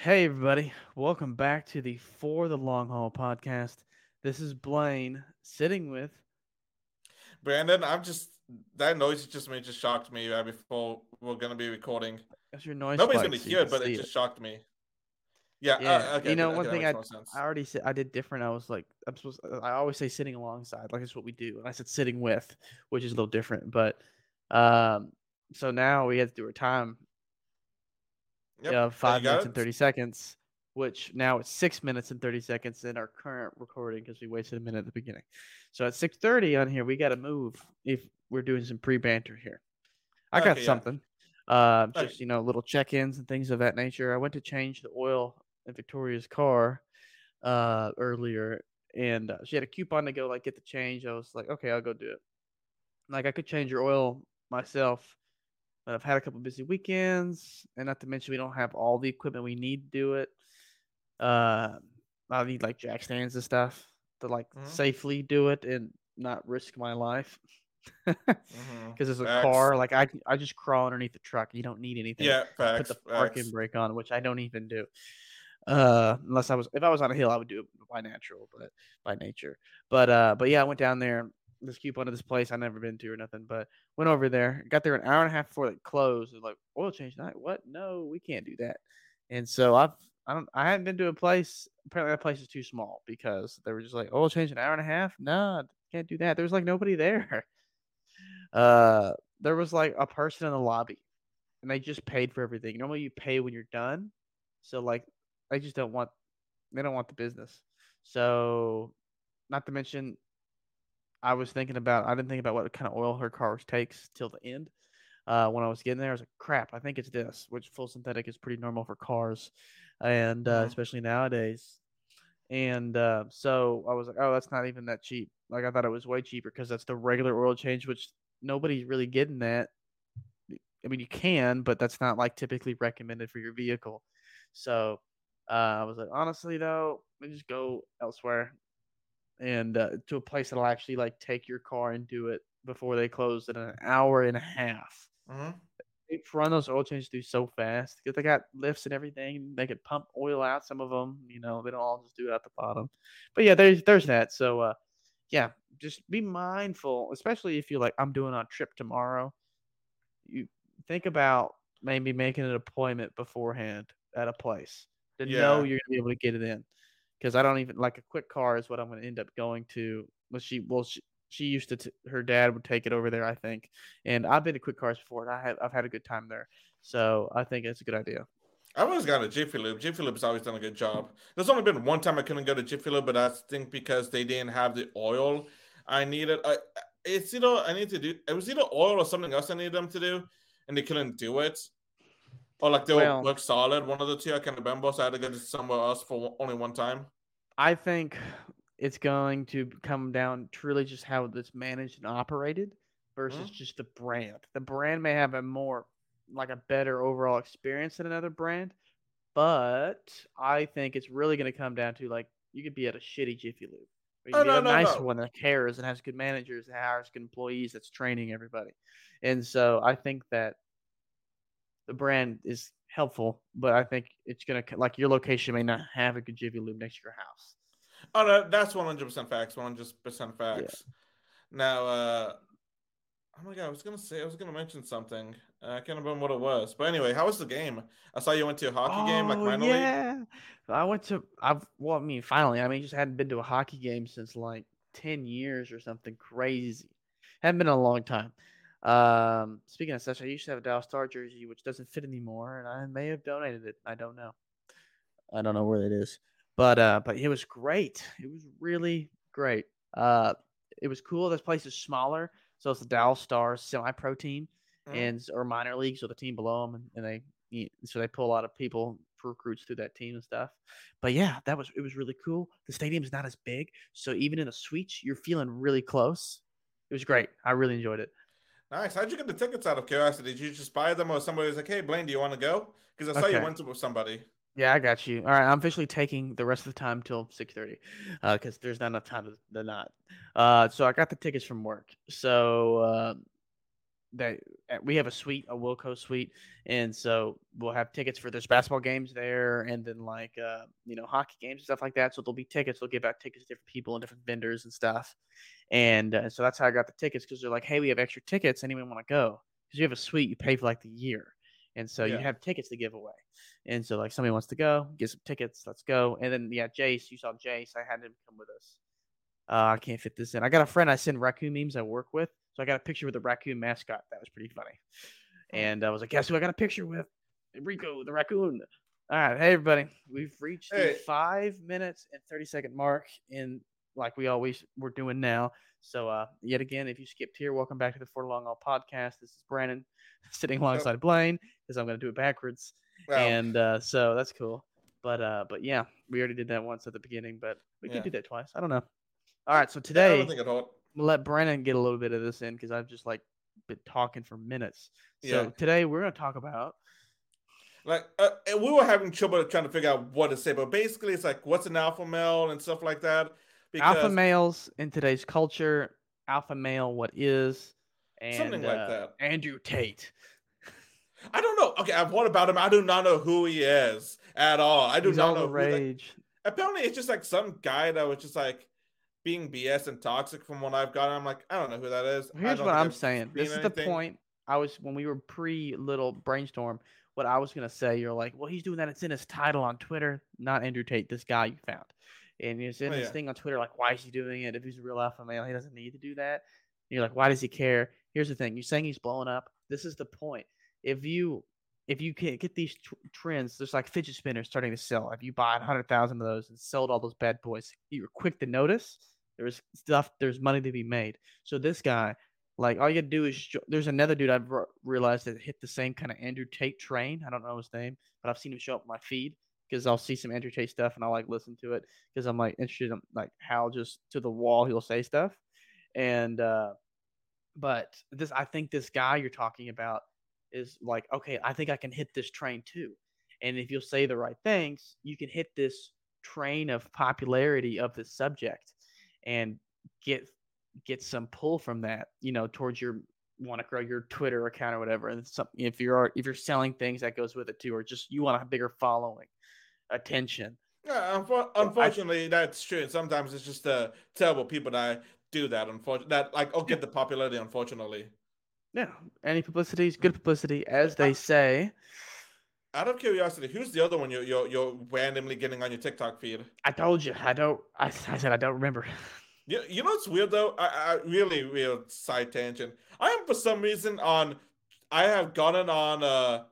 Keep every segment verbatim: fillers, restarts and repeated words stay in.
Hey, everybody. Welcome back to the For the Long Haul podcast. This is Blaine sitting with... Brandon, I'm just... That noise just made just shocked me right before we're going to be recording. That's your noise. Nobody's going to hear it, but it, it just shocked me. Yeah. yeah. Uh, okay, you know, okay, one thing I I already said, I did different. I was like, I'm supposed to, I always say sitting alongside, like it's what we do. And I said sitting with, which is a little different. But um, so now we have to do our time. Yep. Yeah, five minutes and thirty seconds, which now it's six minutes and thirty seconds in our current recording because we wasted a minute at the beginning. So at six thirty on here, we got to move if we're doing some pre-banter here. I okay, got something, yeah. uh, just okay. you know, little check-ins and things of that nature. I went to change the oil in Victoria's car uh, earlier, and uh, she had a coupon to go like get the change. I was like, okay, I'll go do it. Like I could change your oil myself. But I've had a couple busy weekends, and not to mention we don't have all the equipment we need to do it. Uh, I need like jack stands and stuff to like mm-hmm. safely do it and not risk my life. Because mm-hmm. it's a facts. car, like I I just crawl underneath the truck. You don't need anything. Yeah, facts, put the parking facts. brake on, which I don't even do. Uh, unless I was if I was on a hill, I would do it by natural, but by nature. But uh, but yeah, I went down there. This coupon to this place I've never been to or nothing, but went over there, got there an hour and a half before it closed. It was like oil change night. What? No, we can't do that. And so I've I don't I haven't been to a place. Apparently that place is too small because they were just like oil change an hour and a half. No, can't do that. There's like nobody there. Uh, there was like a person in the lobby, and they just paid for everything. Normally you pay when you're done, so like they just don't want they don't want the business. So not to mention. I was thinking about, I didn't think about what kind of oil her car takes till the end. Uh, when I was getting there, I was like, crap, I think it's this, which full synthetic is pretty normal for cars, and uh, yeah. especially nowadays. And uh, so I was like, oh, that's not even that cheap. Like, I thought it was way cheaper because that's the regular oil change, which nobody's really getting that. I mean, you can, but that's not like typically recommended for your vehicle. So uh, I was like, honestly, though, let me just go elsewhere. And uh, to a place that'll actually like take your car and do it before they close in an hour and a half. Mm-hmm. They run those oil changes through so fast because they got lifts and everything. They could pump oil out. Some of them, you know, they don't all just do it at the bottom. But yeah, there's there's that. So uh, yeah, just be mindful, especially if you're like, I'm doing a trip tomorrow. You think about maybe making an appointment beforehand at a place to yeah. know you're gonna be able to get it in. Because I don't even like a quick car is what I'm going to end up going to. Well, she well she, she used to t- her dad would take it over there, I think. And I've been to quick cars before, and I have I've had a good time there. So I think it's a good idea. I've always gone to Jiffy Lube. Jiffy Lube's always done a good job. There's only been one time I couldn't go to Jiffy Lube, but I think because they didn't have the oil I needed. I it's you know I need to do it was either oil or something else I needed them to do, and they couldn't do it. Or like they well, work solid, one of the two, I can remember, so I had to go to somewhere else for only one time. I think it's going to come down truly just how it's managed and operated versus mm-hmm. just the brand. The brand may have a more, like a better overall experience than another brand, but I think it's really going to come down to like, you could be at a shitty Jiffy Lube. Or you could oh, be no, a no, nice no. one that cares and has good managers and hires good employees that's training everybody. And so I think that the brand is helpful, but I think it's going to – like your location may not have a good Jiffy Lube next to your house. Oh, no, that's one hundred percent facts, one hundred percent facts. Yeah. Now, uh, oh, my God, I was going to say – I was going to mention something. Uh, I can't remember what it was. But anyway, how was the game? I saw you went to a hockey oh, game, like finally. yeah. I went to – I've well, I mean, finally. I mean, just hadn't been to a hockey game since like ten years or something crazy. Hadn't been in a long time. Um, speaking of such, I used to have a Dallas Star jersey, which doesn't fit anymore, and I may have donated it. I don't know. I don't know where it is, but uh, but it was great. It was really great. Uh, it was cool. This place is smaller, so it's the Dallas Stars semi-pro team, mm-hmm. and or minor league, so the team below them, and, and they so they pull a lot of people recruits through that team and stuff. But yeah, that was it was really cool. The stadium's not as big, so even in the suites, you're feeling really close. It was great. I really enjoyed it. Nice. How'd you get the tickets out of curiosity? Did you just buy them or somebody was like, hey, Blaine, do you want to go? Because I saw okay. you went to with somebody. Yeah, I got you. All right. I'm officially taking the rest of the time till six thirty because uh, there's not enough time to, to not. Uh, so I got the tickets from work. So uh, that we have a suite, a Wilco suite, and so we'll have tickets for there's basketball games there, and then like uh, you know hockey games and stuff like that. So there'll be tickets. We'll give out tickets to different people and different vendors and stuff. And uh, so that's how I got the tickets, because they're like, hey, we have extra tickets. Anyone want to go? Because you have a suite, you pay for like the year, and so yeah. you have tickets to give away. And so like somebody wants to go, get some tickets. Let's go. And then yeah, Jace, you saw Jace. I had him come with us. Uh, I can't fit this in. I got a friend I send raccoon memes I work with. So I got a picture with the raccoon mascot. That was pretty funny. And I was like, guess who I got a picture with? Rico, the raccoon. All right. Hey, everybody. We've reached hey. the five minutes and thirty second mark in like we always were doing now. So uh, yet again, if you skipped here, welcome back to the For Long All podcast. This is Brandon sitting alongside oh. Blaine, because I'm going to do it backwards. Wow. And uh, so that's cool. But uh, but yeah, we already did that once at the beginning, but we yeah. can do that twice. I don't know. All right, so today we'll let Brandon get a little bit of this in, because I've just like been talking for minutes. So yeah. today we're going to talk about like uh, and we were having trouble trying to figure out what to say, but basically it's like what's an alpha male and stuff like that. Because... alpha males in today's culture, alpha male, what is and, something like uh, that. Andrew Tate. I don't know. Okay, I've heard about him. I do not know who he is at all. I do He's not all know. The rage. Who, like, apparently, it's just like some guy that was just like. Being B S and toxic from what I've got. I'm like, I don't know who that is. Here's I don't what I'm I've saying. This is anything. The point I was, when we were pre little brainstorm, what I was going to say, you're like, well, he's doing that. It's in his title on Twitter, not Andrew Tate, this guy you found. And it's in oh, this yeah. thing on Twitter. Like, why is he doing it? If he's a real alpha male, he doesn't need to do that. And you're like, why does he care? Here's the thing. You're saying he's blowing up. This is the point. If you, if you can get these t- trends, there's like fidget spinners starting to sell. If you buy one hundred thousand of those and sold all those bad boys, you were quick to notice there's stuff, there's money to be made. So this guy, like all you gotta do is, jo- there's another dude I've re- realized that hit the same kind of Andrew Tate train. I don't know his name, but I've seen him show up in my feed because I'll see some Andrew Tate stuff and I'll like listen to it because I'm like interested in like how just to the wall he'll say stuff. And, uh, but this, I think this guy you're talking about, is like, okay, I think I can hit this train too. And if you'll say the right things, you can hit this train of popularity of this subject and get get some pull from that, you know, towards your want to grow your Twitter account or whatever. And some, if you're if you're selling things, that goes with it too, or just you want to have bigger following, attention. Yeah, unfortunately, I, that's true. Sometimes it's just uh, terrible people that do that. Unfortunately, that like I'll get the popularity. Unfortunately. Yeah, any publicity is good publicity, as they say. Out of curiosity, who's the other one you're you're, you're randomly getting on your TikTok feed? I told you, I don't. I, I said I don't remember. You, you know what's weird though? I, I really weird side tangent. I am for some reason on. I have gotten on uh,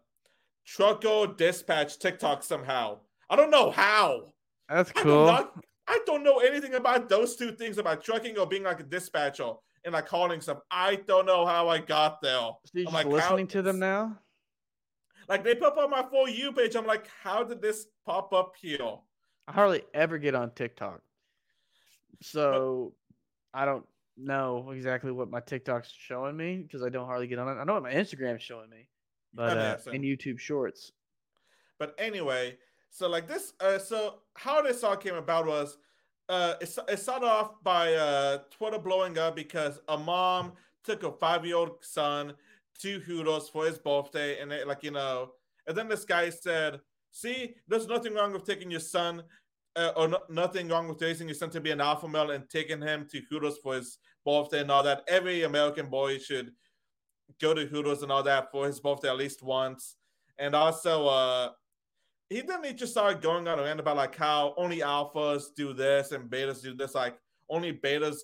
Trucko Dispatch TikTok somehow. I don't know how. That's cool. I, not, I don't know anything about those two things about trucking or being like a dispatcher. And like calling some, I don't know how I got there. So you're I'm just like listening to them now. Like they pop up my For You page. I'm like, how did this pop up here? I hardly ever get on TikTok, so but, I don't know exactly what my TikTok's showing me because I don't hardly get on it. I know what my Instagram's showing me, but uh, and YouTube Shorts. But anyway, so like this, uh, so how this all came about was. Uh, it, it started off by uh, Twitter blowing up because a mom took her five-year-old son to Hooters for his birthday, and they, like you know, and then this guy said, "See, there's nothing wrong with taking your son, uh, or no, nothing wrong with raising your son to be an alpha male and taking him to Hooters for his birthday and all that. Every American boy should go to Hooters and all that for his birthday at least once." And also, uh. He then he just started going on a rant about like how only alphas do this and betas do this. Like only betas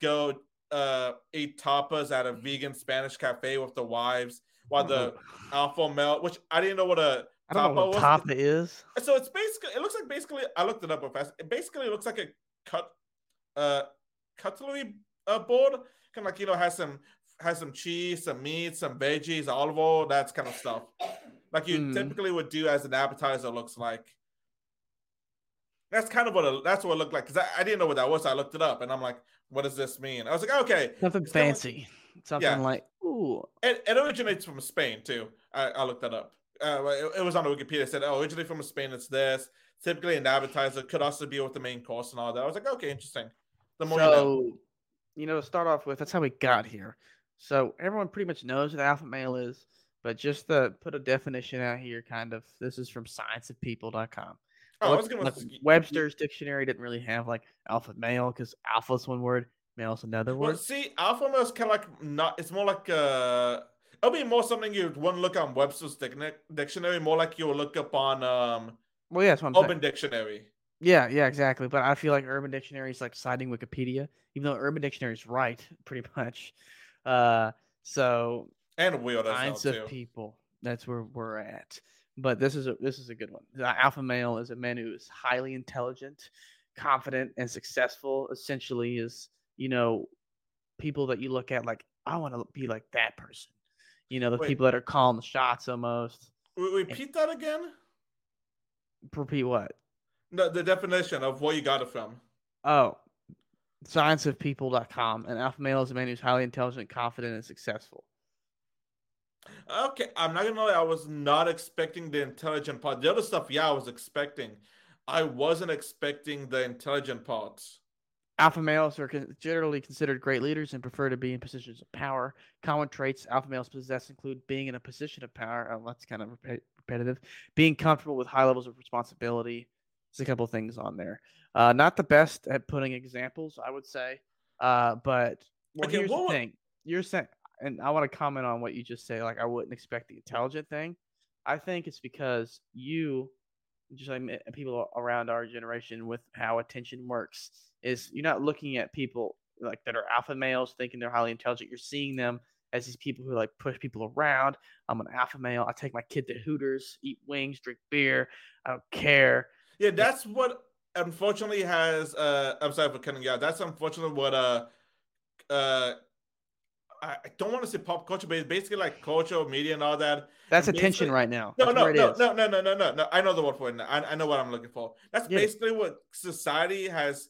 go uh, eat tapas at a vegan Spanish cafe with the wives, while the oh. alpha male, which I didn't know what a I don't tapa know what was. Tapa is. So it's basically it looks like basically I looked it up real fast. It basically looks like a cut uh, cutlery uh, board, kind of like you know has some has some cheese, some meat, some veggies, olive oil, that kind of stuff. Like you mm. typically would do as an appetizer looks like. That's kind of what it, that's what it looked like. Because I, I didn't know what that was. So I looked it up and I'm like, what does this mean? I was like, okay. Something fancy. Like, Something yeah. like, ooh. It, it originates from Spain too. I, I looked that up. Uh, it, it was on the Wikipedia. It said, oh, originally from Spain, it's this. Typically an appetizer could also be with the main course and all that. I was like, okay, interesting. The more so, you know. You know, to start off with, that's how we got here. So everyone pretty much knows what alpha male is, but just to put a definition out here, kind of, this is from science of people dot com. Oh, look, I was gonna look, Webster's dictionary didn't really have like alpha male because alpha is one word, male is another word. Well, see, alpha male is kind of like not. It's more like uh, it'll be more something you'd want to look on Webster's dictionary, more like you'll look up on um. Well, yeah, that's what I'm Urban saying. Dictionary. Yeah, yeah, exactly. But I feel like Urban Dictionary is like citing Wikipedia, even though Urban Dictionary is right pretty much. Uh, so and weird science of too. people. That's where we're at. But this is a this is a good one. The alpha male is a man who is highly intelligent, confident, and successful. Essentially, is you know people that you look at like I want to be like that person. You know the Wait. people that are calling the shots almost. Repeat and, that again. Repeat what? No, the definition of where you got it from. Oh, science of people dot com. An alpha male is a man who's highly intelligent, confident, and successful. Okay, I'm not gonna lie, I was not expecting the intelligent part. The other stuff, yeah, I was expecting. I wasn't expecting the intelligent parts. Alpha males are con- generally considered great leaders and prefer to be in positions of power. Common traits alpha males possess include being in a position of power. Oh, that's kind of rep- repetitive. Being comfortable with high levels of responsibility. There's a couple of things on there. Uh, not the best at putting examples, I would say. Uh, but well, okay, here's well, the thing. You're saying... And I want to comment on what you just say. Like, I wouldn't expect the intelligent thing. I think it's because you, just like people around our generation with how attention works, is you're not looking at people like that are alpha males thinking they're highly intelligent. You're seeing them as these people who like push people around. I'm an alpha male. I take my kid to Hooters, eat wings, drink beer. I don't care. Yeah, that's it's- what unfortunately has. Uh, I'm sorry for cutting you out. That's unfortunately what. Uh, uh, I don't want to say pop culture, but it's basically like culture, media, and all that. That's basically, attention right now. No, no, no, no, no, no, no, no, no. I know the word for it. I, I know what I'm looking for. That's yeah. basically what society has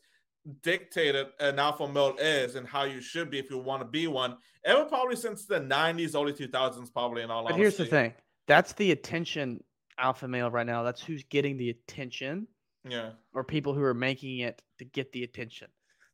dictated an alpha male is and how you should be if you want to be one. Ever probably since the nineties, early two thousands, probably in all honesty. But here's the thing. That's the attention alpha male right now. That's who's getting the attention. Yeah. Or people who are making it to get the attention.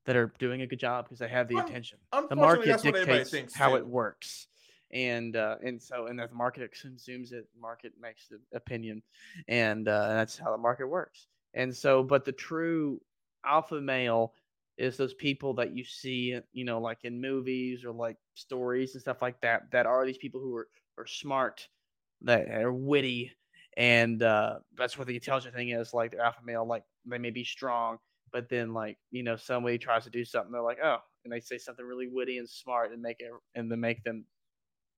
That are doing a good job because they have the well, attention. The market dictates thinks, how too. it works, and uh, and so and that the market consumes it. The market makes the opinion, and uh, that's how the market works. And so, but the true alpha male is those people that you see, you know, like in movies or like stories and stuff like that. That are these people who are are smart, that are witty, and uh, that's what the intelligent thing is. Like the alpha male, like they may be strong. But then, like you know, somebody tries to do something, they're like, "Oh," and they say something really witty and smart, and make it, and then make them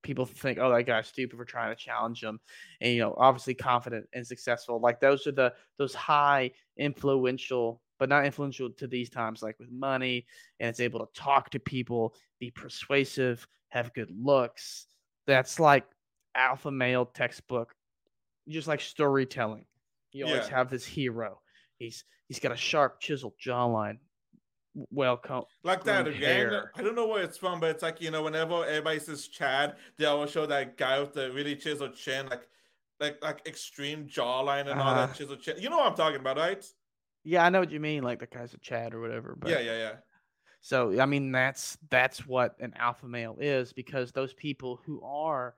people think, "Oh, that guy's stupid for trying to challenge him." And you know, obviously confident and successful. Like those are the those high influential, but not influential to these times, like with money, and it's able to talk to people, be persuasive, have good looks. That's like alpha male textbook, just like storytelling. You yeah. always have this hero. He's he's got a sharp, chiseled jawline, well combed, like that again. Hair. I don't know where it's from, but it's like you know, whenever everybody says Chad, they always show that guy with the really chiseled chin, like like like extreme jawline and uh, all that chiseled chin. You know what I'm talking about, right? Yeah, I know what you mean, like the guy's a Chad or whatever. But yeah, yeah, yeah. So I mean, that's that's what an alpha male is because those people who are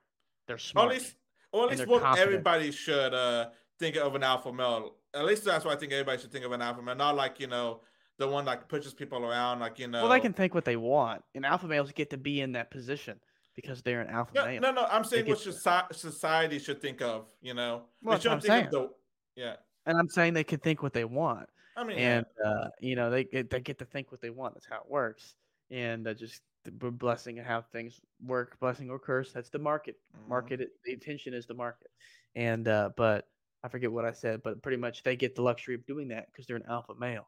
they're smart, or at least, or at least what confident. Everybody should uh, think of an alpha male. At least that's what I think everybody should think of an alpha male. Not like, you know, the one like pushes people around, like, you know. Well, they can think what they want. And alpha males get to be in that position because they're an alpha no, male. No, no, I'm saying they what soci- society should think of, you know. Well, they shouldn't think of the, yeah. And I'm saying they can think what they want. I mean, and, yeah. uh, you know, they, they get to think what they want. That's how it works. And uh, just the blessing of how things work, blessing or curse, that's the market. Mm-hmm. Market, the attention is the market. And, uh, but. I forget what I said, but pretty much they get the luxury of doing that because they're an alpha male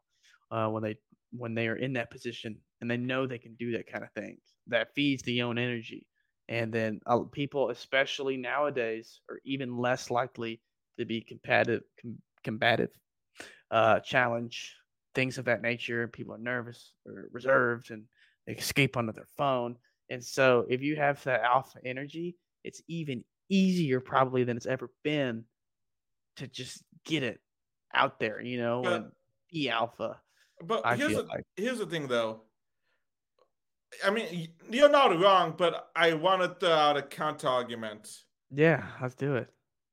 uh, when they when they are in that position and they know they can do that kind of thing. That feeds the own energy. And then uh, people, especially nowadays, are even less likely to be combative, com- combative uh, challenge, things of that nature. People are nervous or reserved and they escape onto their phone. And so if you have that alpha energy, it's even easier probably than it's ever been to just get it out there, you know, uh, and be alpha. But I here's the like. here's the thing, though. I mean, you're not wrong, but I wanted uh, the counter argument. Yeah, let's do it.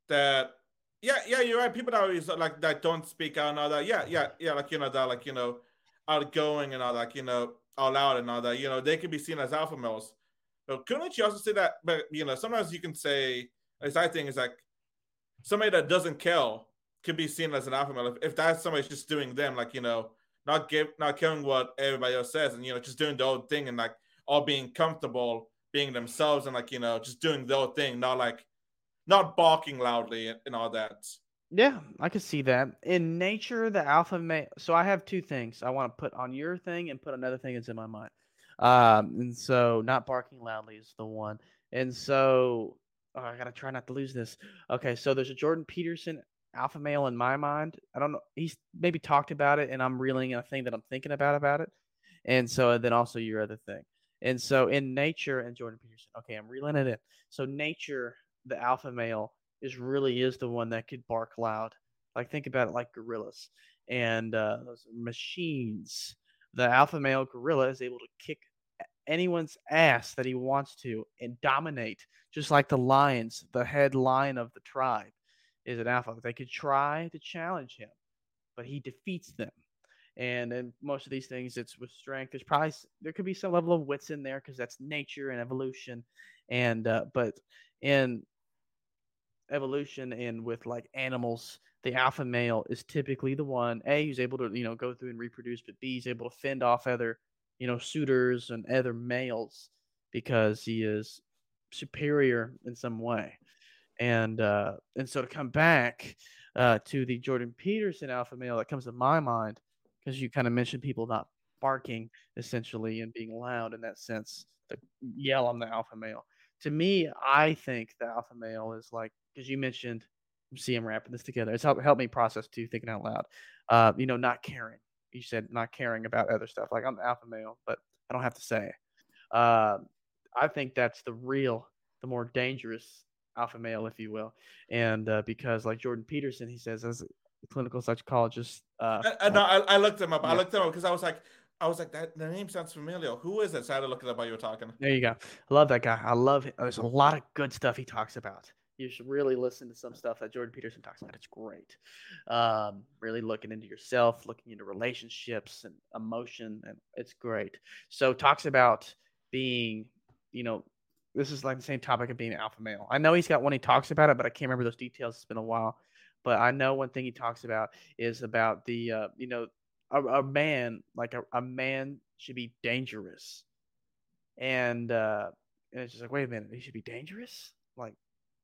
That, yeah, yeah, you're right. People that are, like that don't speak out and all that. Yeah, yeah, yeah, like you know that, like you know, outgoing and all that, like, you know, all out and all that. You know, they could be seen as alpha males. But couldn't you also say that? But you know, sometimes you can say, as I think, is like somebody that doesn't care could be seen as an alpha male if, if that's somebody's just doing them, like you know. Not give, not caring what everybody else says, and you know, just doing the old thing, and like all being comfortable, being themselves, and like you know, just doing the old thing, not like, not barking loudly and, and all that. Yeah, I could see that in nature. The alpha male. So I have two things I want to put on your thing, and put another thing that's in my mind. Um, and so not barking loudly is the one. And so oh, I gotta try not to lose this. Okay, so there's a Jordan Peterson. Alpha male in my mind. I don't know. He's maybe talked about it, and I'm reeling a thing that I'm thinking about about it. And so and then also your other thing. And so in nature and Jordan Peterson. Okay, I'm reeling it in. So nature, the alpha male is really is the one that could bark loud. Like think about it like gorillas and uh, those machines. The alpha male gorilla is able to kick anyone's ass that he wants to and dominate, just like the lions, the head lion of the tribe. Is an alpha. They could try to challenge him, but he defeats them. And in most of these things, it's with strength. There's probably there could be some level of wits in there because that's nature and evolution. And uh, but in evolution and with like animals, the alpha male is typically the one A who's able to you know go through and reproduce, but B is able to fend off other you know suitors and other males because he is superior in some way. And uh, and so to come back uh, to the Jordan Peterson alpha male that comes to my mind, because you kind of mentioned people not barking essentially and being loud in that sense, the yell on the alpha male. To me, I think the alpha male is like, because you mentioned, see I'm wrapping this together. It's helped help me process too, thinking out loud, uh, you know, not caring. You said not caring about other stuff. Like I'm the alpha male, but I don't have to say it. Uh, I think that's the real, the more dangerous alpha male, if you will, and uh, because like Jordan Peterson, he says as a clinical psychologist. Uh, I, I, no, I, I looked him up. Yeah. I looked him up because I was like, I was like, that the name sounds familiar. Who is it? So I had to look it up while you were talking. There you go. I love that guy. I love him. There's a lot of good stuff he talks about. You should really listen to some stuff that Jordan Peterson talks about. It's great. Um, really looking into yourself, looking into relationships and emotion, and it's great. So talks about being, you know. This is like the same topic of being an alpha male. I know he's got one he talks about it, but I can't remember those details. It's been a while. But I know one thing he talks about is about the, uh, you know, a, a man, like a, a man should be dangerous. And, uh, and it's just like, wait a minute, he should be dangerous? Like,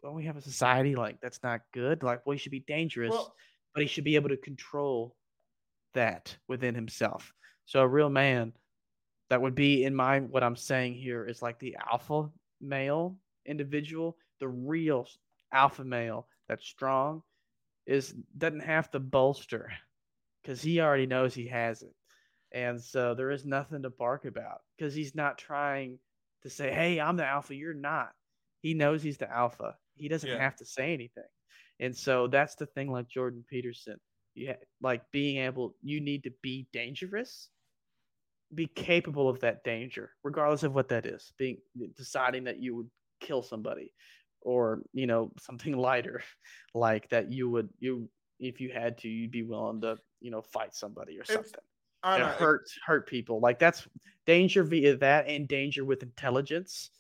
don't we have a society? Like, that's not good. Like, well, he should be dangerous, well, but he should be able to control that within himself. So a real man that would be in my, what I'm saying here is like the alpha male individual, the real alpha male that's strong is doesn't have to bolster because he already knows he has it, and so there is nothing to bark about because he's not trying to say, hey, I'm the alpha, you're not. He knows he's the alpha. He doesn't yeah. have to say anything. And so that's the thing, like Jordan Peterson, you ha- like being able, you need to be dangerous, be capable of that danger, regardless of what that is, being deciding that you would kill somebody or, you know, something lighter like that you would, you, if you had to, you'd be willing to, you know, fight somebody or something and hurt, it's, hurt people. Like that's danger via that and danger with intelligence,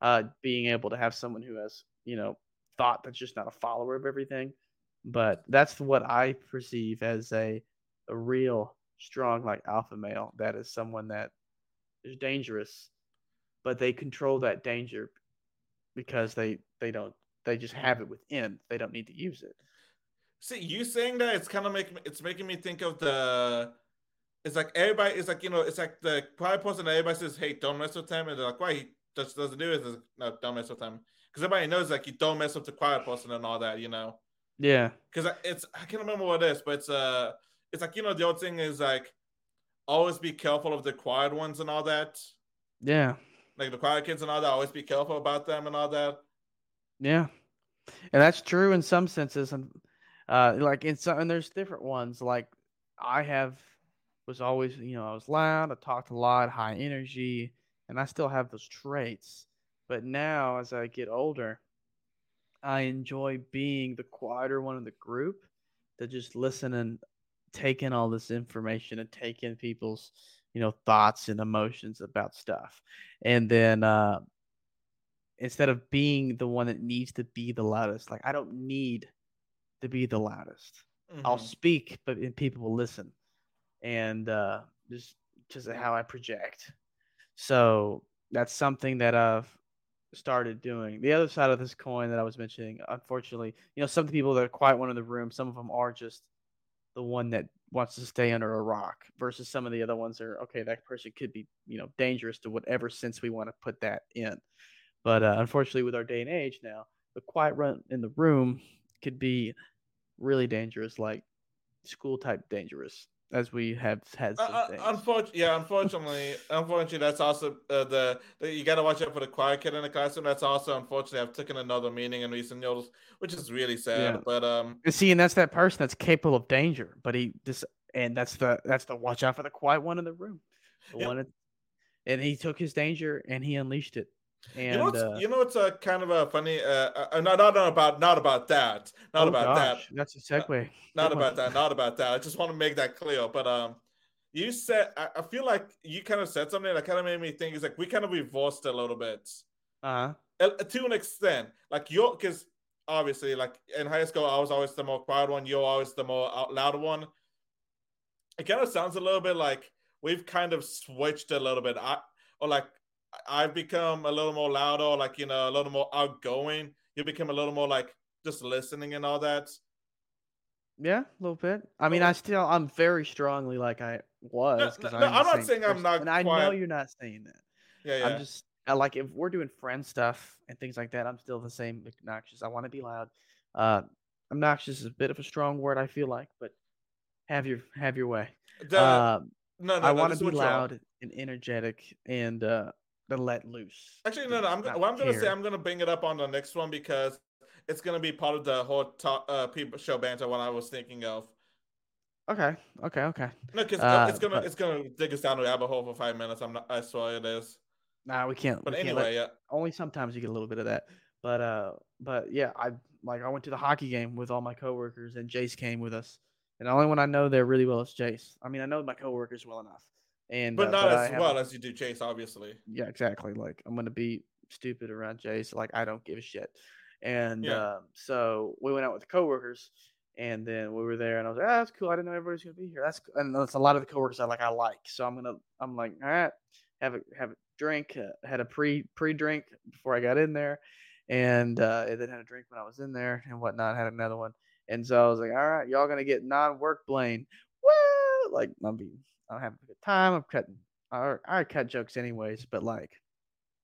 uh, being able to have someone who has, you know, thought that's just not a follower of everything. But that's what I perceive as a, a real, strong like alpha male, that is someone that is dangerous, but they control that danger because they they don't they just have it within. They don't need to use it. See, you saying that, it's kind of making it's making me think of the it's like everybody it's like you know it's like the quiet person that everybody says, hey, don't mess with him, and they're like, why? He just doesn't do it. Like, no, don't mess with him, because everybody knows like you don't mess with the quiet person and all that, you know. Yeah, because it's I can't remember what it is, but it's uh It's like, you know, the old thing is like, always be careful of the quiet ones and all that. Yeah. Like the quiet kids and all that, always be careful about them and all that. Yeah. And that's true in some senses. And uh, like in some, and there's different ones. Like I have, was always, you know, I was loud. I talked a lot, high energy, and I still have those traits. But now, as I get older, I enjoy being the quieter one in the group to just listen and take in all this information and take in people's, you know, thoughts and emotions about stuff. And then uh, instead of being the one that needs to be the loudest, like I don't need to be the loudest. Mm-hmm. I'll speak, but and people will listen. And uh, just just how I project. So that's something that I've started doing. The other side of this coin that I was mentioning, unfortunately, you know, some people that are quiet one in the room, some of them are just the one that wants to stay under a rock versus some of the other ones are, okay, that person could be, you know, dangerous to whatever sense we want to put that in. But uh, unfortunately, with our day and age now, the quiet one in the room could be really dangerous, like school type dangerous, as we have had some uh, things. Unfortunately, yeah, unfortunately, unfortunately, that's also uh, the, the you got to watch out for the quiet kid in the classroom. That's also, unfortunately, I've taken another meaning in recent years, which is really sad. Yeah. But um, you see, and that's that person that's capable of danger, but he this, and that's the that's the watch out for the quiet one in the room, the yeah. one, that, and he took his danger and he unleashed it. And, you know, it's, uh, you know, it's a kind of a funny. Uh, uh, not, not about not about that. Not oh about gosh, that. That's a segue. Not, not about that. Not about that. I just want to make that clear. But um, you said I, I feel like you kind of said something that kind of made me think. It's like we kind of reversed a little bit. Uh huh. To an extent, like you're because obviously, like in high school, I was always the more quiet one. You're always the more out loud one. It kind of sounds a little bit like we've kind of switched a little bit. I or like. I've become a little more louder, like, you know, a little more outgoing. You become a little more like just listening and all that. Yeah, a little bit. I mean, I still, I'm very strongly like I was. No, no, I'm, no, I'm not saying person. I'm not And quiet. I know you're not saying that. Yeah, yeah. I'm just, I like, if we're doing friend stuff and things like that, I'm still the same obnoxious. I want to be loud. Uh, obnoxious is a bit of a strong word, I feel like, but have your, have your way. The, um, no, no, I no, want to be loud on. and energetic and, uh, the let loose. Actually, no, no. I'm well, I'm going to say I'm going to bring it up on the next one because it's going to be part of the whole talk, uh, people show banter. What I was thinking of. Okay, okay, okay. No, because uh, it's gonna but, it's gonna dig us down the rabbit hole for five minutes. I'm not. I swear it is. Nah, we can't. But we anyway, can't let, yeah. Only sometimes you get a little bit of that. But uh, but yeah, I like I went to the hockey game with all my coworkers, and Jace came with us. And the only one I know there really well is Jace. I mean, I know my coworkers well enough. And, but uh, not but as well as you do Chase, obviously. Yeah, exactly. Like I'm gonna be stupid around Chase. Like I don't give a shit. And yeah. um, so we went out with the coworkers, and then we were there, and I was like, "Ah, that's cool. I didn't know everybody's gonna be here. That's cool." And that's a lot of the coworkers I like. I like. So I'm gonna. I'm like, all right, have a have a drink. Uh, had a pre pre drink before I got in there, and, uh, and then had a drink when I was in there and whatnot. Had another one, and so I was like, all right, y'all gonna get non work blame. Woo! Like I'm being. I'm having a good time. I'm cutting. I, I cut jokes anyways, but like,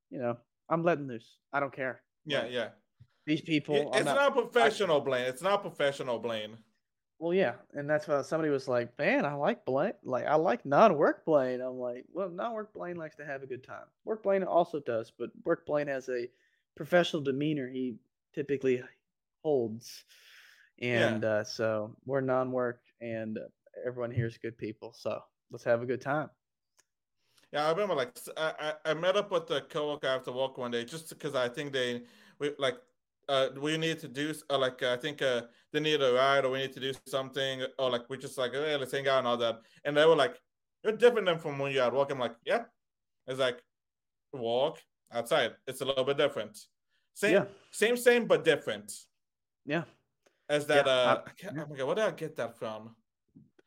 you know, I'm letting loose. I don't care. Yeah, like, yeah. These people. It, it's not, not professional, I, Blaine. It's not professional, Blaine. Well, yeah, and that's why somebody was like, "Man, I like Blaine. Like, I like non-work Blaine." I'm like, "Well, non-work Blaine likes to have a good time. Work Blaine also does, but work Blaine has a professional demeanor he typically holds, and yeah. uh, so we're non-work, and everyone here is good people, so." Let's have a good time. Yeah, I remember like I, I met up with a coworker after work one day just because I think they we like uh we need to do uh, like I think uh they need a ride or we need to do something or like we just like hey, let's hang out and all that, and they were like you're different than from when you're at work. I'm like yeah, it's like walk outside. It's a little bit different. Same, yeah. same, same, but different. Yeah. As that yeah, uh, I, I can't, yeah. Oh my god, where did I get that from?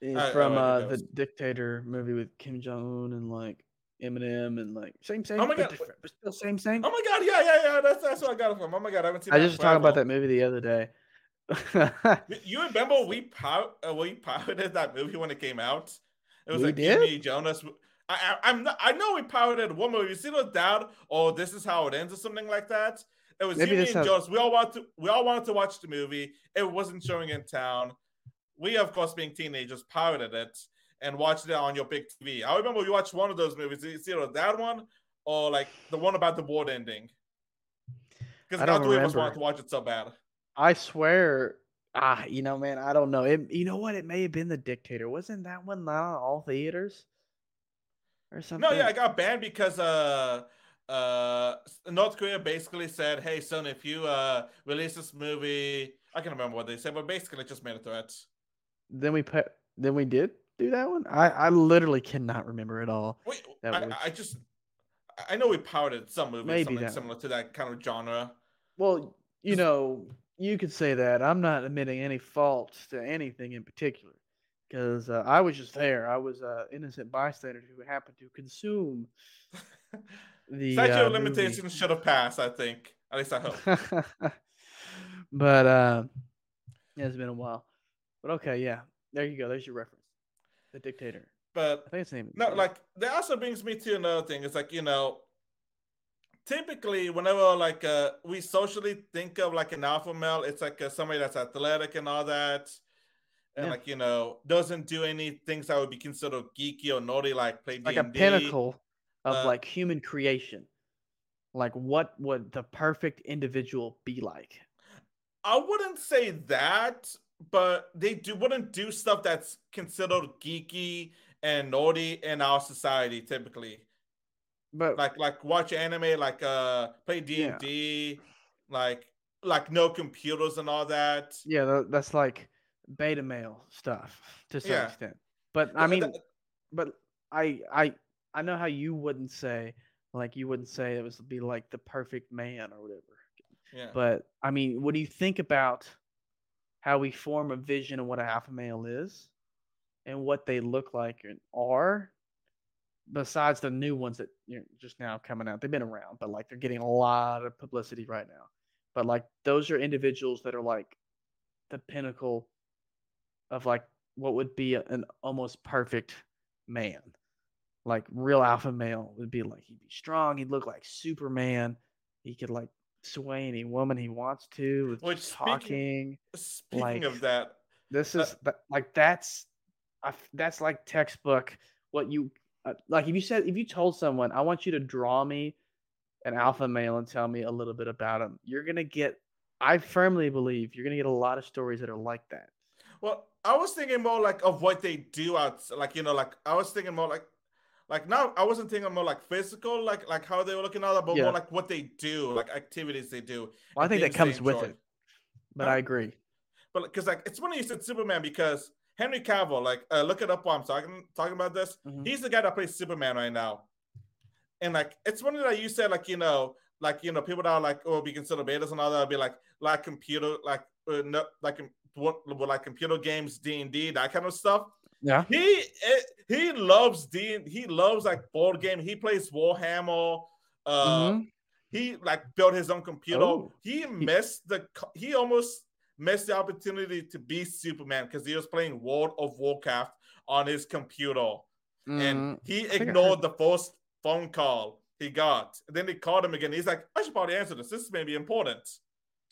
Right, from uh, the Dictator movie with Kim Jong-un and like Eminem and like same same. Oh my god, but still same same. Oh my god, yeah yeah yeah. That's that's where I got it from. Oh my god, I haven't seen. I that just talked about that movie the other day. You remember we pow- uh, we pirated that movie when it came out. It was we like did? Jimmy Jonas. I, I I'm not, I know we pirated one movie. You see no doubt. Oh, this is how it ends or something like that. It was Maybe Jimmy and Jonas. We all wanted to, we all wanted to watch the movie. It wasn't showing in town. We, of course, being teenagers, pirated it and watched it on your big T V. I remember we watched one of those movies. It's either that one or, like, the one about the world ending. Because not three of us wanted to watch it so bad. I swear, ah, you know, man, I don't know. It, you know what? It may have been The Dictator. Wasn't that one not on all theaters? or something. No, yeah, I got banned because uh, uh, North Korea basically said, hey, son, if you uh, release this movie, I can't remember what they said, but basically just made a threat. Then we put, then we did do that one? I, I literally cannot remember at all. Wait, I, I just, I know we pirated some movies, maybe something that. Similar to that kind of genre. Well, you know, you could say that. I'm not admitting any faults to anything in particular, because uh, I was just there. I was an uh, innocent bystander who happened to consume the statute uh, of limitations should have passed, I think. At least I hope. But uh, yeah, it's been a while. But okay, yeah, there you go. There's your reference. The Dictator. But I think it's named. No, yeah. Like that also brings me to another thing. It's like, you know, typically whenever like uh, we socially think of like an alpha male, it's like uh, somebody that's athletic and all that, and yeah. like you know doesn't do any things that would be considered geeky or naughty, like play D and D. Like a pinnacle of uh, like human creation. Like what would the perfect individual be like? I wouldn't say that, but they do wouldn't do stuff that's considered geeky and naughty in our society typically. But like like watch anime, like uh play D and D, yeah. like like no computers and all that. Yeah, that's like beta male stuff to some yeah. extent. But I mean, but I I I know how you wouldn't say like you wouldn't say it was be like the perfect man or whatever. Yeah. But I mean, what do you think about how we form a vision of what an alpha male is and what they look like and are, besides the new ones that you know, just now coming out? They've been around, but like they're getting a lot of publicity right now. But like those are individuals that are like the pinnacle of like what would be an almost perfect man. Like real alpha male would be like he'd be strong, he'd look like Superman, he could like sway any woman he wants to. Which talking. Speaking, speaking like, of that, this is uh, like that's that's like textbook. What you uh, like if you said if you told someone, I want you to draw me an alpha male and tell me a little bit about him, you're gonna get. I firmly believe you're gonna get a lot of stories that are like that. Well, I was thinking more like of what they do out, like you know, like I was thinking more like. Like now, I wasn't thinking more like physical, like like how they were looking at it, but yeah. more like what they do, like activities they do. Well, I think that comes with it, but um, I agree. But because like it's when you said Superman, because Henry Cavill, like uh, look it up while I'm talking talking about this. Mm-hmm. He's the guy that plays Superman right now, and like it's one that you said, like you know, like you know, people that are like oh, be considered betas and all that, would be like like computer, like uh, no, like what like computer games, D and D, that kind of stuff. Yeah, he he loves D. He loves like board game. He plays Warhammer. Uh, mm-hmm. He like built his own computer. Oh. He missed the. He almost missed the opportunity to be Superman because he was playing World of Warcraft on his computer, mm-hmm. and he ignored the first phone call he got. And then they called him again. He's like, I should probably answer this. This may be important.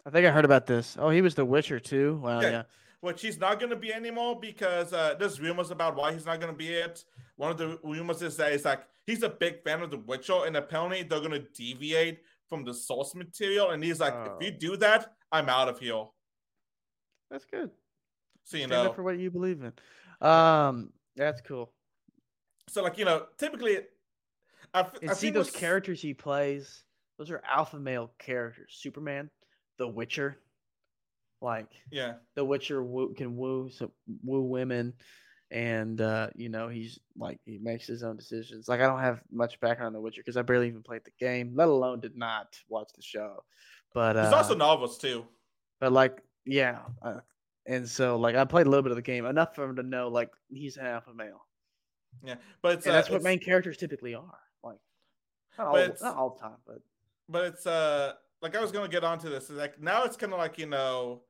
I think I heard about this. Oh, he was the Witcher too. Wow, yeah. yeah. Which he's not going to be anymore because uh, there's rumors about why he's not going to be it. One of the rumors is that it's like he's a big fan of The Witcher, and apparently they're going to deviate from the source material. And he's like, oh. if you do that, I'm out of here. That's good. So you Stand know up for what you believe in. Um, that's cool. So like you know, typically, I, f- I see those was... characters he plays. Those are alpha male characters: Superman, The Witcher. Like yeah, The Witcher woo- can woo so woo women, and uh, you know he's like he makes his own decisions. Like I don't have much background on The Witcher because I barely even played the game, let alone did not watch the show. But there's uh, also novels too. But like yeah, uh, and so like I played a little bit of the game, enough for him to know like he's an alpha male. Yeah, but it's, and uh, that's what it's, main characters typically are. Like not all, not all the time, but but it's uh like I was gonna get onto this. It's like now it's kind of like you know.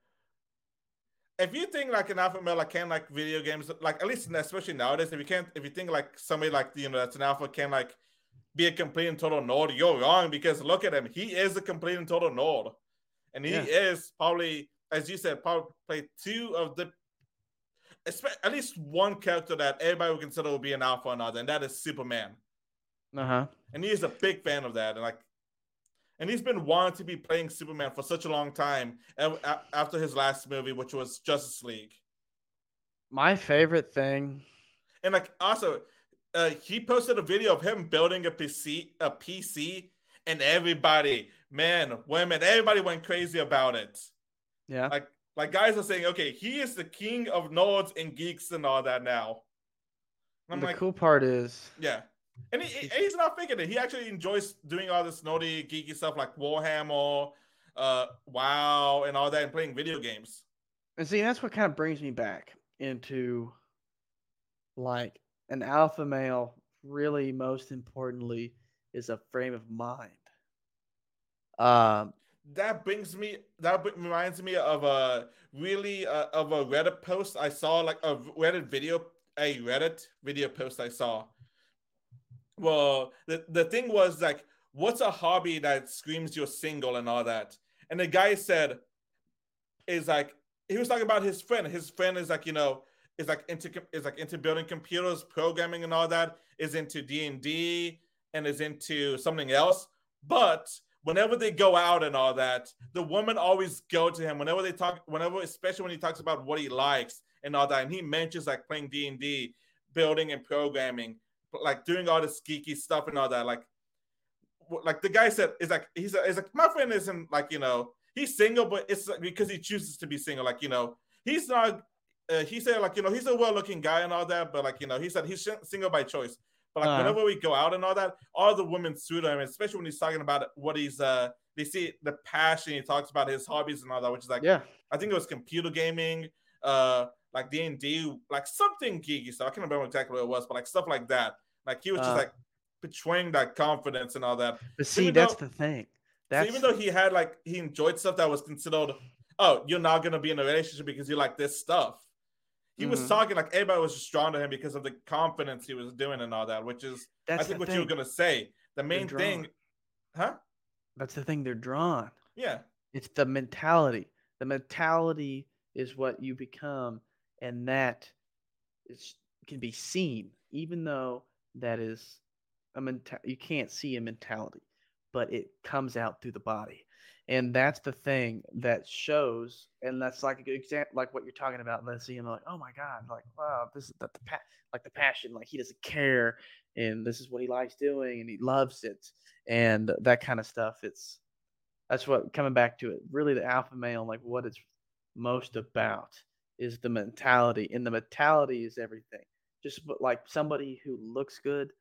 If you think like an alpha male, like can like video games, like at least especially nowadays, if you can't, if you think like somebody like you know that's an alpha can like be a complete and total nerd, you're wrong because look at him, he is a complete and total nerd, and he yeah. is probably, as you said, probably two of the, at least one character that everybody would consider would be an alpha or another, and that is Superman. Uh huh. And he is a big fan of that, and like. And he's been wanting to be playing Superman for such a long time after his last movie, which was Justice League. My favorite thing. And like also uh, he posted a video of him building a P C, a P C, and everybody, men, women, everybody went crazy about it. Yeah, like like guys are saying, okay, he is the king of nerds and geeks and all that now. And I'm the like, cool part is, yeah, and he, he's not faking it. He actually enjoys doing all this nerdy, geeky stuff like Warhammer, uh, WoW, and all that, and playing video games. And see, that's what kind of brings me back into like an alpha male, really, most importantly, is a frame of mind. Um, that brings me, that reminds me of a really uh, of a Reddit post I saw, like a Reddit video, a Reddit video post I saw. Well, the, the thing was like, what's a hobby that screams you're single and all that? And the guy said, is like, he was talking about his friend. His friend is like, you know, is like into is like into building computers, programming, and all that. Is into D and D and is into something else. But whenever they go out and all that, the women always go to him. Whenever they talk, whenever especially when he talks about what he likes and all that, and he mentions like playing D and D, building and programming, like doing all this geeky stuff and all that. Like, like the guy said, is like he's is like my friend isn't like you know. He's single, but it's because he chooses to be single. Like, you know, he's not, uh, he said, like, you know, he's a well-looking guy and all that, but, like, you know, he said he's single by choice. But, like, uh-huh. whenever we go out and all that, all the women suit him, especially when he's talking about what he's, uh, they see the passion. He talks about his hobbies and all that, which is, like, yeah. I think it was computer gaming, uh, like, D and D, like, something geeky stuff. I can't remember exactly what it was, but, like, stuff like that. Like, he was uh-huh. just, like, betraying that confidence and all that. But, see, Even that's though- the thing. That's... So even though he had like he enjoyed stuff that was considered, oh, you're not gonna be in a relationship because you like this stuff. He mm-hmm. was talking like everybody was just drawn to him because of the confidence he was doing and all that, which is that's I think what thing. you were gonna say. The main thing, huh? That's the thing, they're drawn. Yeah. It's the mentality. The mentality is what you become, and that is can be seen, even though that is a mental you can't see a mentality. But it comes out through the body. And that's the thing that shows, and that's like a good example, like what you're talking about. Let's see him like, oh my God, like, wow, this is the, the pa- like the passion, like he doesn't care. And this is what he likes doing and he loves it. And that kind of stuff. It's, that's what coming back to it, really the alpha male, like what it's most about is the mentality, and the mentality is everything. Just like somebody who looks good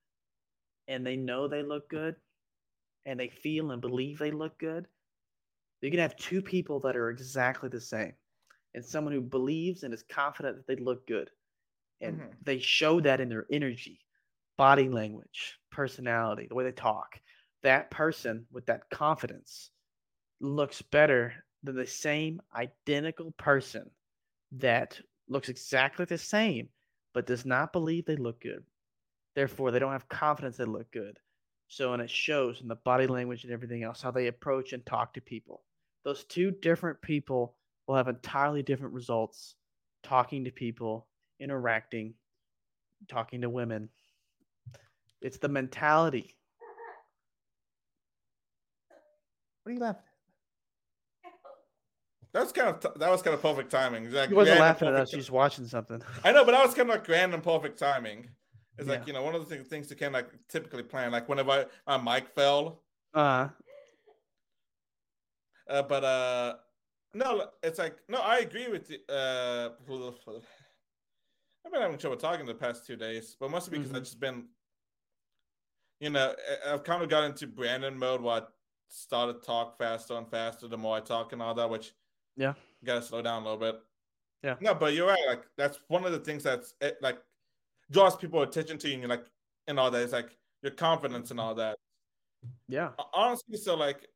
and they know they look good, and they feel and believe they look good, you can have two people that are exactly the same. And someone who believes and is confident that they look good. And mm-hmm. they show that in their energy, body language, personality, the way they talk. That person with that confidence looks better than the same identical person that looks exactly the same, but does not believe they look good. Therefore, they don't have confidence they look good. So, and it shows in the body language and everything else, how they approach and talk to people. Those two different people will have entirely different results talking to people, interacting, talking to women. It's the mentality. What are you laughing at? That was kind of, t- that was kind of perfect timing. Like, she wasn't laughing at us. T- She's watching something. I know, but that was kind of like random perfect timing. It's yeah. like, you know, one of the things you can like typically plan, like whenever my mic fell. Uh-huh. Uh But uh, no, it's like, no, I agree with you. Uh, I've been having trouble talking the past two days, but mostly because mm-hmm. I've just been, you know, I've kind of got into Brandon mode where I started to talk faster and faster the more I talk and all that, which yeah, you got to slow down a little bit. Yeah. No, but you're right. Like, that's one of the things that's like, draws people attention to you, and you're like, and all that. It's like your confidence and all that. Yeah. Honestly, so like,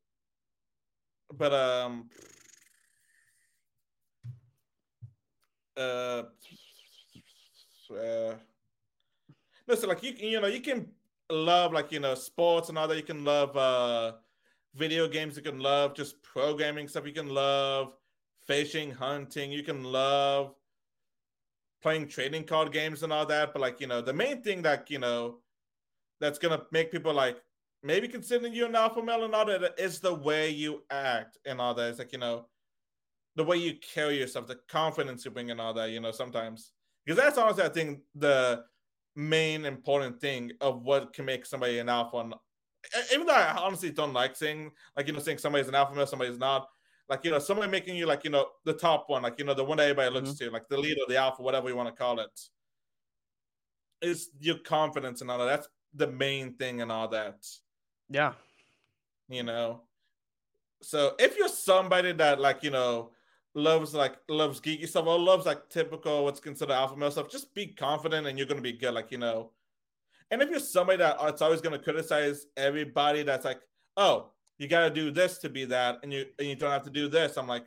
but um, uh, uh no, so like you you know you can love like you know sports and all that. You can love uh video games. You can love just programming stuff. You can love fishing, hunting. You can love playing trading card games and all that, but like, you know, the main thing that, you know, that's going to make people like, maybe considering you an alpha male and all that is the way you act and all that. It's like, you know, the way you carry yourself, the confidence you bring and all that, you know, sometimes. Because that's honestly, I think the main important thing of what can make somebody an alpha. And even though I honestly don't like saying, like, you know, saying somebody's an alpha male, somebody's not. Like, you know, somebody making you, like, you know, the top one, like, you know, the one that everybody looks mm-hmm. to, like the leader, the alpha, whatever you want to call it. It's your confidence and all that. That's the main thing and all that. Yeah. You know? So if you're somebody that, like, you know, loves, like, loves geeky stuff or loves, like, typical what's considered alpha male stuff, just be confident and you're going to be good, like, you know. And if you're somebody that's always going to criticize everybody that's like, oh, you got to do this to be that, and you and you don't have to do this. I'm like,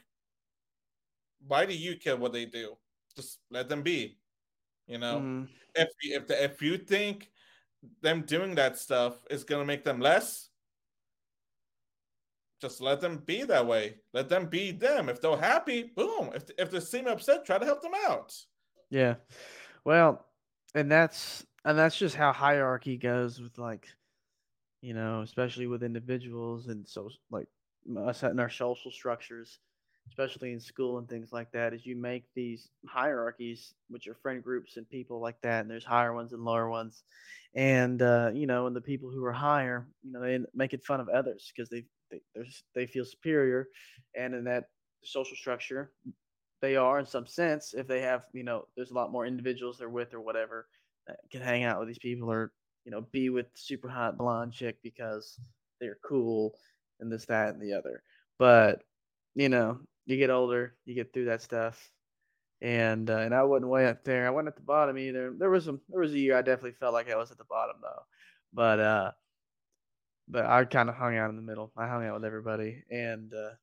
why do you care what they do? Just let them be, you know? Mm. If, if, the, if you think them doing that stuff is going to make them less, just let them be that way. Let them be them. If they're happy, boom. If if they seem upset, try to help them out. Yeah. Well, and that's and that's just how hierarchy goes with, like, you know, especially with individuals and so, like, us in our social structures, especially in school and things like that, is you make these hierarchies with your friend groups and people like that, and there's higher ones and lower ones. And, uh, you know, and the people who are higher, you know, they end up making fun of others because they They, they feel superior, and in that social structure, they are in some sense. If they have, you know, there's a lot more individuals they're with or whatever that can hang out with these people, or, you know, be with super hot blonde chick because they're cool and this, that, and the other. But, you know, you get older, you get through that stuff, and uh, and I wasn't way up there. I wasn't at the bottom either. There was some. There was a year I definitely felt like I was at the bottom though, but. uh But I kind of hung out in the middle. I hung out with everybody, and uh,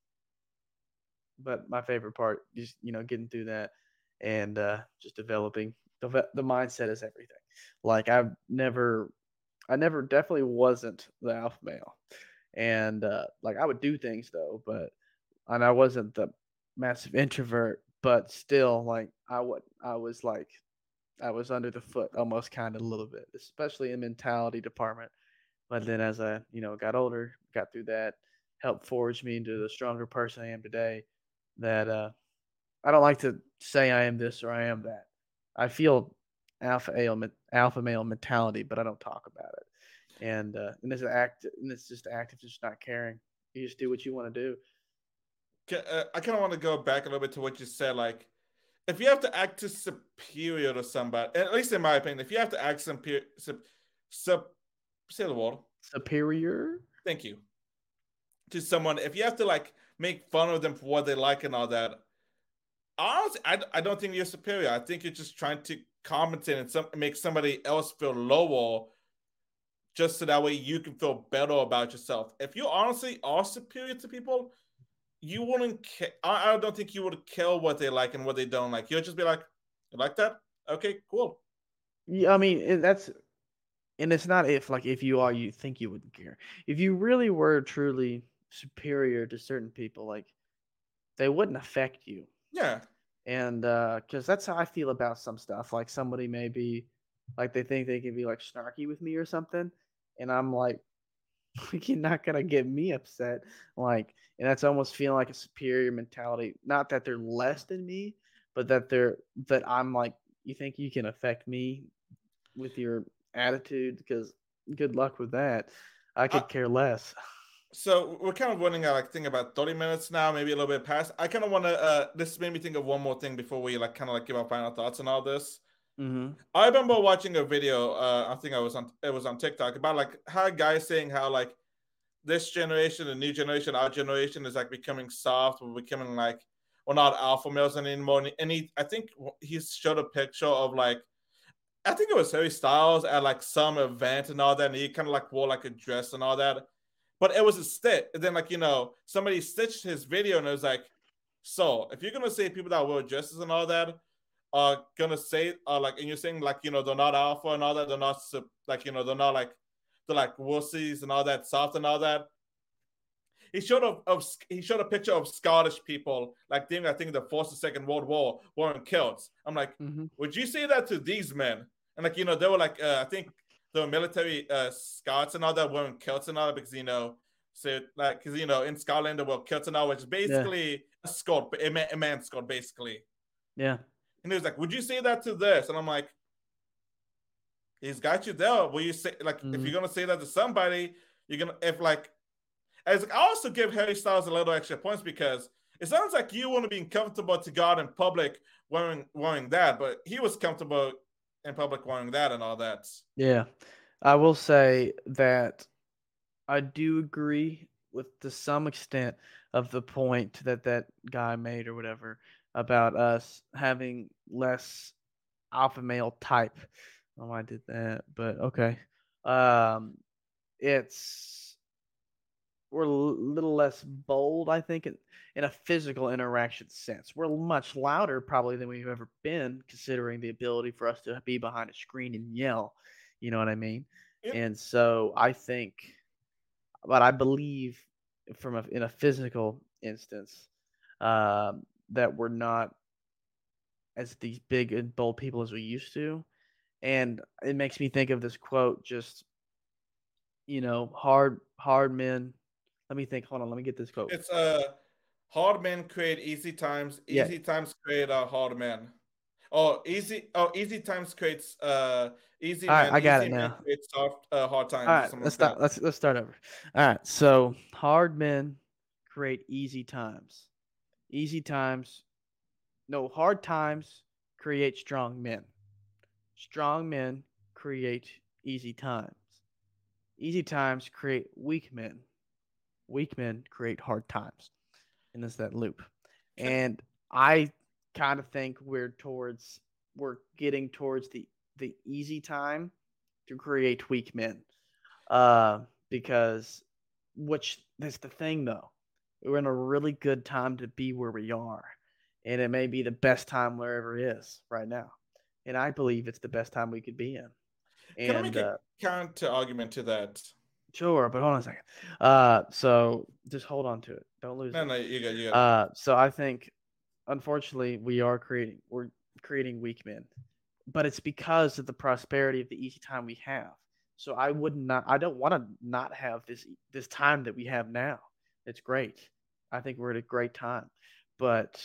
but my favorite part is, you know, getting through that and uh, just developing the the mindset is everything. Like I've never, I never definitely wasn't the alpha male, and uh, like I would do things though, but and I wasn't the massive introvert, but still, like I would, I was like, I was under the foot almost kind of a little bit, especially in mentality department. But then as I, you know, got older, got through that, helped forge me into the stronger person I am today, that uh, I don't like to say I am this or I am that. I feel alpha, alpha male mentality, but I don't talk about it. And uh, and it's an act, and it's just active, just not caring. You just do what you want to do. I kind of want to go back a little bit to what you said. Like, if you have to act to superior to somebody, at least in my opinion, if you have to act superior, sup, sup, say the word. Superior. Thank you. To someone, if you have to, like, make fun of them for what they like and all that, honestly, I, I don't think you're superior. I think you're just trying to compensate and some, make somebody else feel lower, just so that way you can feel better about yourself. If you honestly are superior to people, you wouldn't care. I, I don't think you would care what they like and what they don't like. You'll just be like, you like that? Okay, cool. Yeah, I mean, that's. And it's not if, like, if you are, you think you wouldn't care. If you really were truly superior to certain people, like, they wouldn't affect you. Yeah. And because uh, that's how I feel about some stuff. Like, somebody may be, like, they think they can be, like, snarky with me or something. And I'm like, you're not going to get me upset. Like, and that's almost feeling like a superior mentality. Not that they're less than me, but that they're, that I'm like, you think you can affect me with your attitude, because good luck with that. I could uh, care less. So we're kind of running out, I think, about thirty minutes now, maybe a little bit past. I kind of want to uh this made me think of one more thing before we, like, kind of like give our final thoughts on all this. Mm-hmm. I remember watching a video, uh I think I was on it was on TikTok, about, like, how a guy saying how, like, this generation, the new generation, our generation is, like, becoming soft. We're becoming, like, we're not alpha males anymore. And he, I think he showed a picture of, like, I think it was Harry Styles at, like, some event and all that, and he kind of, like, wore, like, a dress and all that. But it was a stitch. And then, like, you know, somebody stitched his video, and it was like, so if you're gonna say people that wear dresses and all that are gonna say, are like, and you're saying, like, you know, they're not alpha and all that, they're not, like, you know, they're not, like, they're, like, wussies and all that, soft and all that. He showed a of he showed a picture of Scottish people, like, during, I think, the first or second World War, wearing kilts. I'm like, mm-hmm. Would you say that to these men? And, like, you know, they were, like, uh, I think they were military uh, Scots and all that, wearing kilts and all that, because, you know, so, like, because, you know, in Scotland, they were kilts and all, which is basically yeah. a Scot, a, man, a man's Scot, basically. Yeah. And he was like, would you say that to this? And I'm like, he's got you there. Will you say, like, mm-hmm. if you're gonna say that to somebody, you're gonna, if like, as I also give Harry Styles a little extra points because it sounds like you want to be comfortable to go out in public wearing wearing that, but he was comfortable in public wearing that and all that. Yeah, I will say that I do agree with to some extent of the point that that guy made or whatever about us having less alpha male type. Oh, I did that, but okay. Um, it's we're a little less bold, I think, in, in a physical interaction sense. We're much louder probably than we've ever been, considering the ability for us to be behind a screen and yell. You know what I mean? Yep. And so I think, but I believe from a, in a physical instance, um, that we're not as these big and bold people as we used to. And it makes me think of this quote, just, you know, hard hard men. Let me think. Hold on. Let me get this quote. It's uh, hard men create easy times. Easy yeah. times create uh, hard men. Oh, easy. Oh, easy times creates uh, easy. All right, men, I got easy it now. Creates soft, uh, hard times. All right, let's like start, let's let's start over. All right. So hard men create easy times. Easy times. No, hard times create strong men. Strong men create easy times. Easy times create weak men. Weak men create hard times. And that's that loop. And I kind of think we're towards we're getting towards the, the easy time to create weak men. Uh, because which that's the thing though. We're in a really good time to be where we are. And it may be the best time wherever it is right now. And I believe it's the best time we could be in. And, can I make uh, a counter argument to that? Sure, but hold on a second. Uh, so just hold on to it. Don't lose no, it. No, you got, you got. Uh, so I think, unfortunately, we are creating we're creating weak men, but it's because of the prosperity of the easy time we have. So I would not. I don't want to not have this this time that we have now. It's great. I think we're at a great time, but.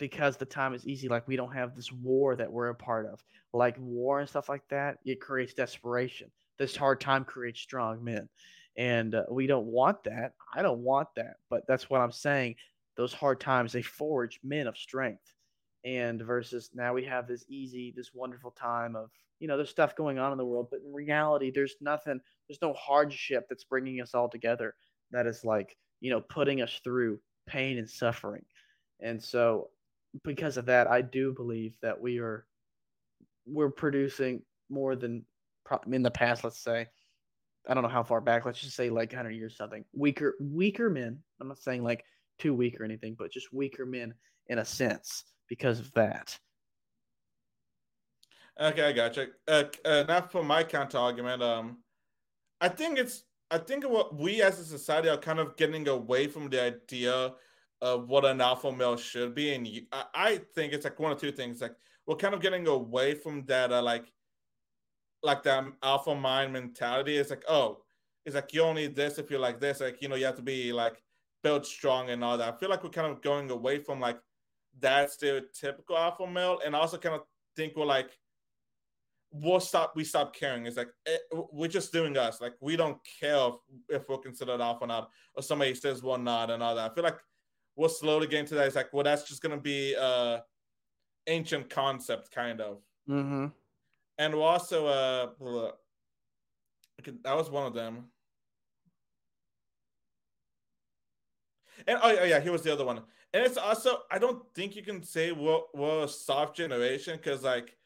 Because the time is easy, like we don't have this war that we're a part of, like war and stuff like that. It creates desperation. This hard time creates strong men, and uh, we don't want that. I don't want that, but that's what I'm saying. Those hard times, they forge men of strength, and versus now we have this easy, this wonderful time of, you know, there's stuff going on in the world, but in reality, there's nothing. There's no hardship that's bringing us all together. That is like, you know, putting us through pain and suffering, and so. Because of that, I do believe that we are we're producing more than in the past. Let's say, I don't know how far back. Let's just say like one hundred years, something weaker, weaker men. I'm not saying like too weak or anything, but just weaker men in a sense because of that. Okay, I gotcha. Uh, uh, now for my counter argument, um, I think it's I think what we as a society are kind of getting away from the idea. Of what an alpha male should be, and you, I, I think it's like one or two things. Like we're kind of getting away from that, uh, like, like that alpha mind mentality. It's like, oh, it's like you only need this if you're like this. Like, you know, you have to be like built strong and all that. I feel like we're kind of going away from like that stereotypical alpha male, and I also kind of think we're like, we'll stop. We stop caring. It's like it, we're just doing us. Like we don't care if, if we're considered alpha or not, or somebody says we're not and all that. I feel like. We're slow to get into that. It's like, well, that's just going to be uh ancient concept, kind of. Mm-hmm. And we're also, uh, look, that was one of them. And oh, oh, yeah, here was the other one. And it's also, I don't think you can say we're, we're a soft generation because, like,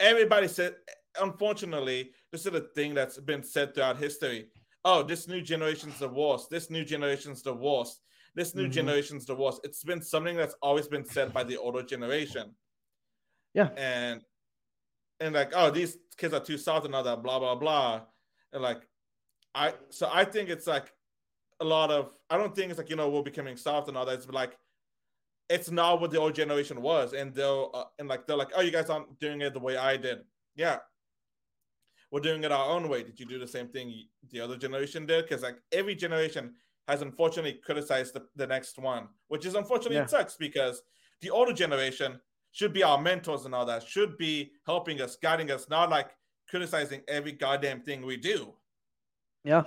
everybody said, unfortunately, this is a thing that's been said throughout history. Oh, this new generation's the worst. This new generation's the worst. This new mm-hmm. generation's the worst. It's been something that's always been said by the older generation. Yeah. And and like, oh, these kids are too soft and all that, blah, blah, blah. And like, I so I think it's like a lot of, I don't think it's like, you know, we're becoming soft and all that. It's like, it's not what the old generation was. And they'll, uh, and like, they're like, oh, you guys aren't doing it the way I did. Yeah. We're doing it our own way. Did you do the same thing the other generation did? Because like every generation has unfortunately criticized the, the next one, which is unfortunately yeah. it sucks because the older generation should be our mentors and all that, should be helping us, guiding us, not like criticizing every goddamn thing we do. Yeah.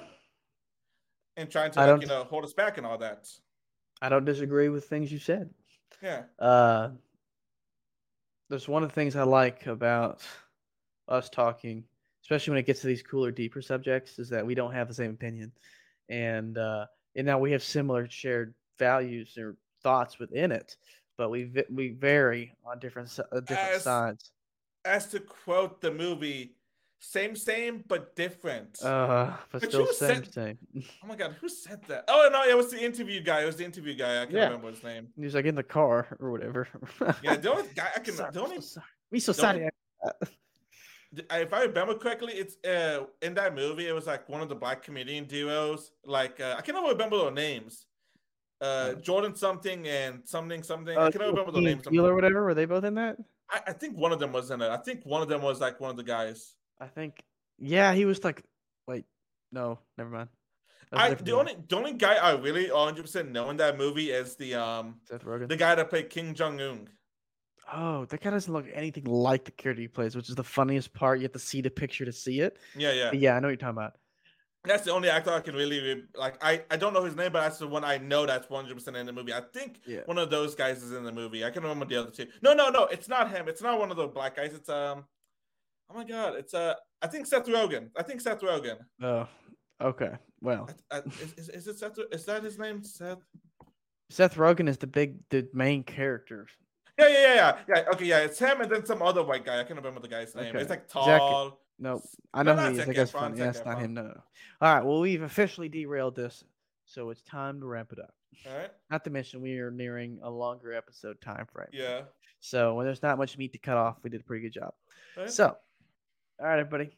And trying to, like, you know, hold us back and all that. I don't disagree with things you said. Yeah. Uh, there's one of the things I like about us talking, especially when it gets to these cooler, deeper subjects, is that we don't have the same opinion. And, uh, and now we have similar shared values or thoughts within it, but we we vary on different, uh, different as, sides. As to quote the movie, same, same, but different. Uh, but, but still same, said, same. Oh, my God. Who said that? Oh, no, it was the interview guy. It was the interview guy. I can't yeah. remember his name. He was, like, in the car or whatever. yeah, the only guy I can... Sorry, don't even, so sorry. We so sorry. If I remember correctly, it's uh, in that movie, it was, like, one of the black comedian duos. Like, uh, I can't remember their names. Uh, Jordan something and something something. Uh, I can't remember the names. Or whatever. Were they both in that? I, I think one of them was in it. I think one of them was, like, one of the guys. I think, yeah, he was like, wait, no, never mind. I the only the only guy I really one hundred percent know in that movie is the um Seth Rogen, the guy that played King Jong Un. Oh, that guy doesn't look anything like the character he plays, which is the funniest part. You have to see the picture to see it. Yeah, yeah, but yeah. I know what you're talking about. That's the only actor I can really like. I, I don't know his name, but that's the one I know that's one hundred percent in the movie. I think yeah. one of those guys is in the movie. I can remember the other two. No, no, no. It's not him. It's not one of the black guys. It's um, oh my God. It's uh, I think Seth Rogen. I think Seth Rogen. Oh, okay. Well, I, I, is, is it Seth? Is that his name? Seth. Seth Rogen is the big, the main character. Yeah, yeah, yeah, yeah. yeah okay, yeah. It's him, and then some other white guy. I can't remember the guy's name. Okay. It's like tall. Jack- No, I know no, who he is. I guess funny. That's not him. No, no. All right. Well, we've officially derailed this, so it's time to wrap it up. All right. Not to mention, we are nearing a longer episode time frame. Yeah. So when there's not much meat to cut off, we did a pretty good job. All right. So, all right, everybody.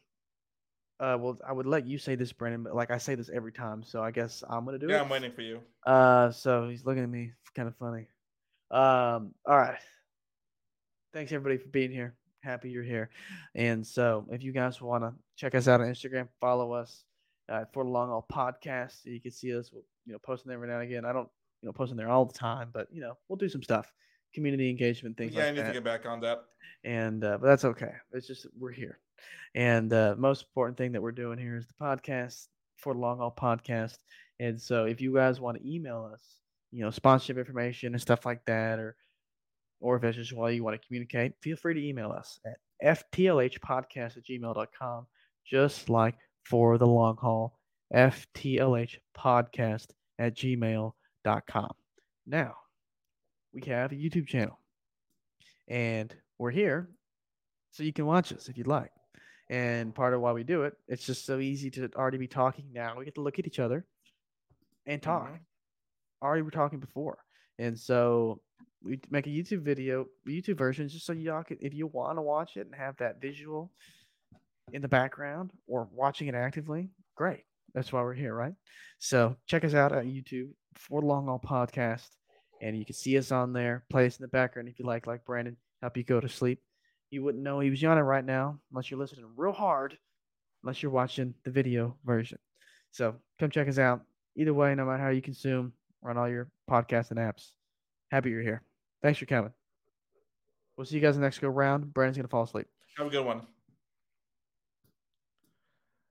Uh, well, I would let you say this, Brandon, but like I say this every time, so I guess I'm gonna do yeah, it. Yeah, I'm waiting for you. Uh, so he's looking at me, kind of funny. Um, all right. Thanks everybody for being here. Happy you're here. And so if you guys want to check us out on Instagram, follow us uh, for the Long All Podcast. You can see us, you know, posting there every now and again. I don't, you know, posting there all the time, but, you know, we'll do some stuff, community engagement, things yeah, like that. Yeah, I need to get back on that. And, uh, but that's okay. It's just, we're here. And the uh, most important thing that we're doing here is the podcast for the Long All Podcast. And so if you guys want to email us, you know, sponsorship information and stuff like that, or, or if it's just while you want to communicate, feel free to email us at f t l h podcast at gmail dot com, just like for the long haul, f t l h podcast at gmail dot com. Now, we have a YouTube channel, and we're here so you can watch us if you'd like. And part of why we do it, it's just so easy to already be talking now. We get to look at each other and talk. Mm-hmm. Already we're talking before. And so... we make a YouTube video, YouTube version, just so y'all can, if you want to watch it and have that visual in the background or watching it actively, great. That's why we're here, right? So check us out on YouTube for Long All Podcast, and you can see us on there. Play us in the background if you like, like Brandon, help you go to sleep. You wouldn't know he was yawning right now unless you're listening real hard, unless you're watching the video version. So come check us out. Either way, no matter how you consume, we're on all your podcasts and apps. Happy you're here. Thanks for coming. We'll see you guys in the next go round. Brandon's going to fall asleep. Have a good one.